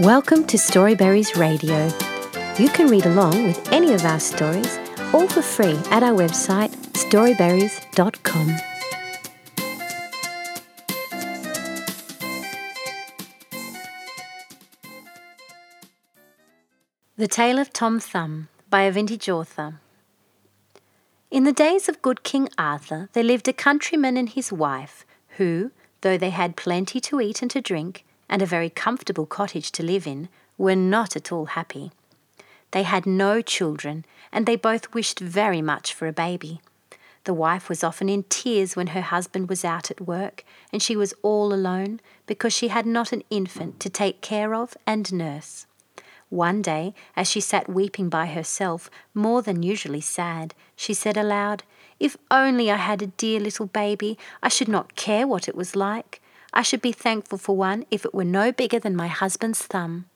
Welcome to Storyberries Radio. You can read along with any of our stories, all for free, at our website, storyberries.com. The Tale of Tom Thumb by a Vintage Author. In the days of good King Arthur, there lived a countryman and his wife, who, though they had plenty to eat and to drink, and a very comfortable cottage to live in, were not at all happy. They had no children, and they both wished very much for a baby. The wife was often in tears when her husband was out at work, and she was all alone because she had not an infant to take care of and nurse. One day, as she sat weeping by herself, more than usually sad, she said aloud, "If only I had a dear little baby, I should not care what it was like. I should be thankful for one if it were no bigger than my husband's thumb."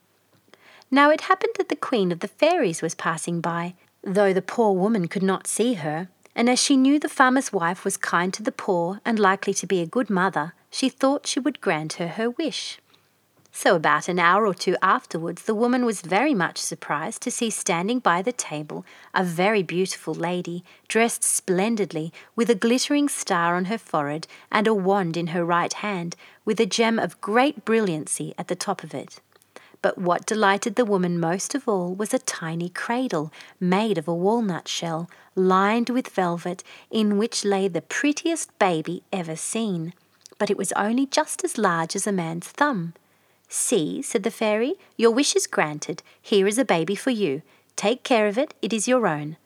Now it happened that the Queen of the Fairies was passing by, though the poor woman could not see her, and as she knew the farmer's wife was kind to the poor and likely to be a good mother, she thought she would grant her wish. So about an hour or two afterwards, the woman was very much surprised to see standing by the table a very beautiful lady, dressed splendidly, with a glittering star on her forehead and a wand in her right hand, with a gem of great brilliancy at the top of it. But what delighted the woman most of all was a tiny cradle, made of a walnut shell, lined with velvet, in which lay the prettiest baby ever seen. But it was only just as large as a man's thumb. "See," said the fairy, "your wish is granted. Here is a baby for you. Take care of it. It is your own."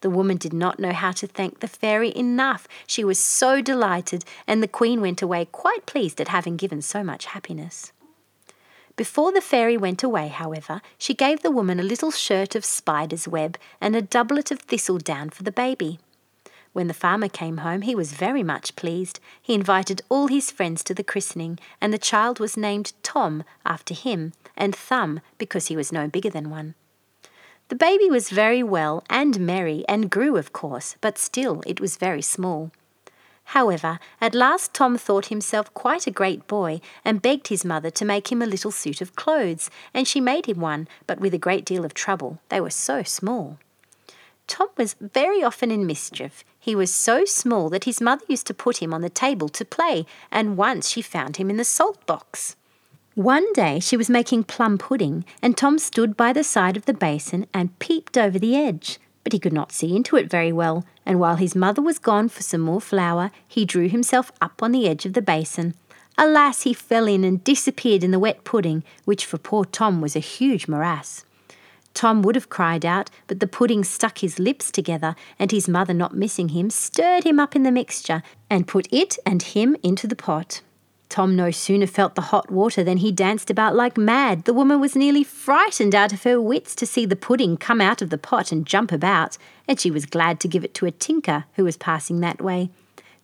The woman did not know how to thank the fairy enough. She was so delighted, and the queen went away quite pleased at having given so much happiness. Before the fairy went away, however, she gave the woman a little shirt of spider's web and a doublet of thistle down for the baby. When the farmer came home, he was very much pleased. He invited all his friends to the christening, and the child was named Tom after him, and Thumb because he was no bigger than one. The baby was very well and merry, and grew, of course, but still it was very small. However, at last Tom thought himself quite a great boy, and begged his mother to make him a little suit of clothes, and she made him one, but with a great deal of trouble. They were so small. Tom was very often in mischief. He was so small that his mother used to put him on the table to play, and once she found him in the salt box. One day she was making plum pudding, and Tom stood by the side of the basin and peeped over the edge, but he could not see into it very well, and while his mother was gone for some more flour, he drew himself up on the edge of the basin. Alas, he fell in and disappeared in the wet pudding, which for poor Tom was a huge morass. Tom would have cried out, but the pudding stuck his lips together, and his mother, not missing him, stirred him up in the mixture and put it and him into the pot. Tom no sooner felt the hot water than he danced about like mad. The woman was nearly frightened out of her wits to see the pudding come out of the pot and jump about, and she was glad to give it to a tinker who was passing that way.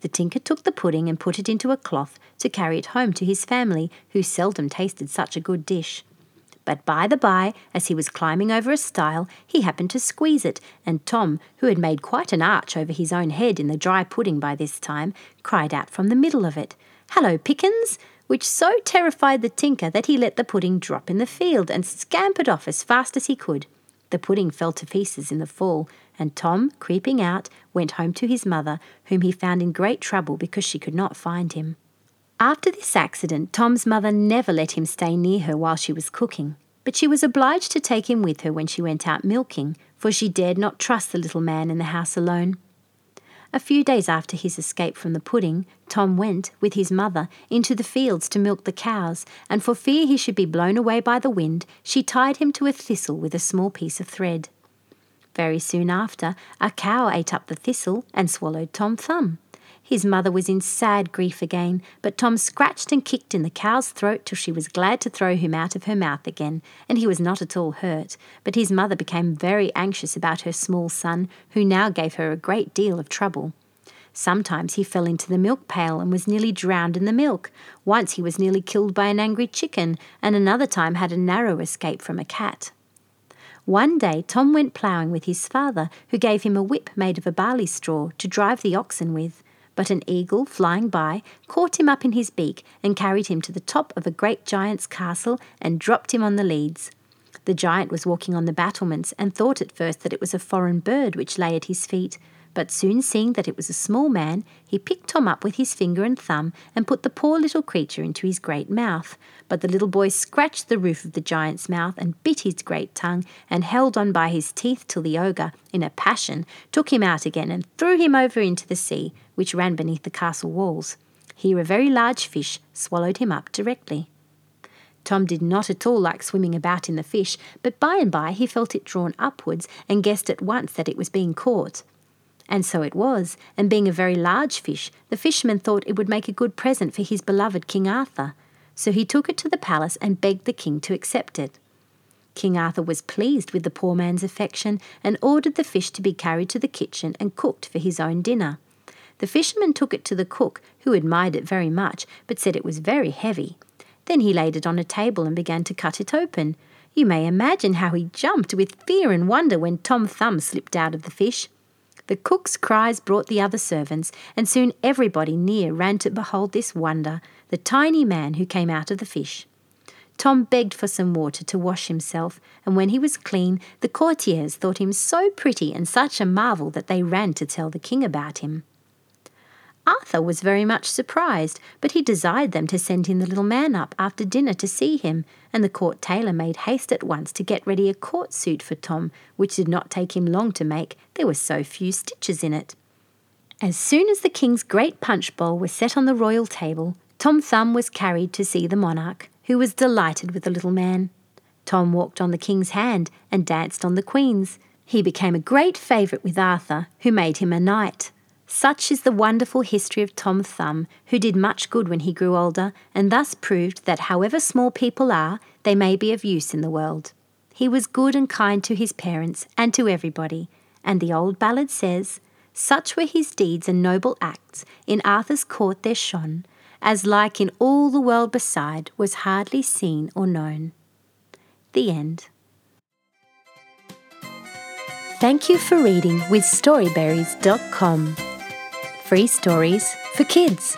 The tinker took the pudding and put it into a cloth to carry it home to his family, who seldom tasted such a good dish. But by the by, as he was climbing over a stile, he happened to squeeze it, and Tom, who had made quite an arch over his own head in the dry pudding by this time, cried out from the middle of it, "Hello, Pickens!" which so terrified the tinker that he let the pudding drop in the field and scampered off as fast as he could. The pudding fell to pieces in the fall, and Tom, creeping out, went home to his mother, whom he found in great trouble because she could not find him. After this accident, Tom's mother never let him stay near her while she was cooking, but she was obliged to take him with her when she went out milking, for she dared not trust the little man in the house alone. A few days after his escape from the pudding, Tom went, with his mother, into the fields to milk the cows, and for fear he should be blown away by the wind, she tied him to a thistle with a small piece of thread. Very soon after, a cow ate up the thistle and swallowed Tom Thumb. His mother was in sad grief again, but Tom scratched and kicked in the cow's throat till she was glad to throw him out of her mouth again, and he was not at all hurt, but his mother became very anxious about her small son, who now gave her a great deal of trouble. Sometimes he fell into the milk pail and was nearly drowned in the milk. Once he was nearly killed by an angry chicken, and another time had a narrow escape from a cat. One day Tom went ploughing with his father, who gave him a whip made of a barley straw to drive the oxen with. but an eagle flying by caught him up in his beak and carried him to the top of a great giant's castle and dropped him on the leads. The giant was walking on the battlements and thought at first that it was a foreign bird which lay at his feet, but soon seeing that it was a small man, he picked Tom up with his finger and thumb and put the poor little creature into his great mouth. But the little boy scratched the roof of the giant's mouth and bit his great tongue and held on by his teeth till the ogre, in a passion, took him out again and threw him over into the sea, which ran beneath the castle walls. Here a very large fish swallowed him up directly. Tom did not at all like swimming about in the fish, but by and by he felt it drawn upwards and guessed at once that it was being caught. And so it was, and being a very large fish, the fisherman thought it would make a good present for his beloved King Arthur. So he took it to the palace and begged the king to accept it. King Arthur was pleased with the poor man's affection and ordered the fish to be carried to the kitchen and cooked for his own dinner. The fisherman took it to the cook, who admired it very much, but said it was very heavy. Then he laid it on a table and began to cut it open. You may imagine how he jumped with fear and wonder when Tom Thumb slipped out of the fish. The cook's cries brought the other servants, and soon everybody near ran to behold this wonder, the tiny man who came out of the fish. Tom begged for some water to wash himself, and when he was clean, the courtiers thought him so pretty and such a marvel that they ran to tell the king about him. Arthur was very much surprised, but he desired them to send him the little man up after dinner to see him, and the court tailor made haste at once to get ready a court suit for Tom, which did not take him long to make, there were so few stitches in it. As soon as the king's great punch bowl was set on the royal table, Tom Thumb was carried to see the monarch, who was delighted with the little man. Tom walked on the king's hand and danced on the queen's. He became a great favourite with Arthur, who made him a knight. Such is the wonderful history of Tom Thumb, who did much good when he grew older, and thus proved that however small people are, they may be of use in the world. He was good and kind to his parents and to everybody, and the old ballad says, "Such were his deeds and noble acts, in Arthur's court there shone, as like in all the world beside was hardly seen or known." The end. Thank you for reading with Storyberries.com. Free stories for kids.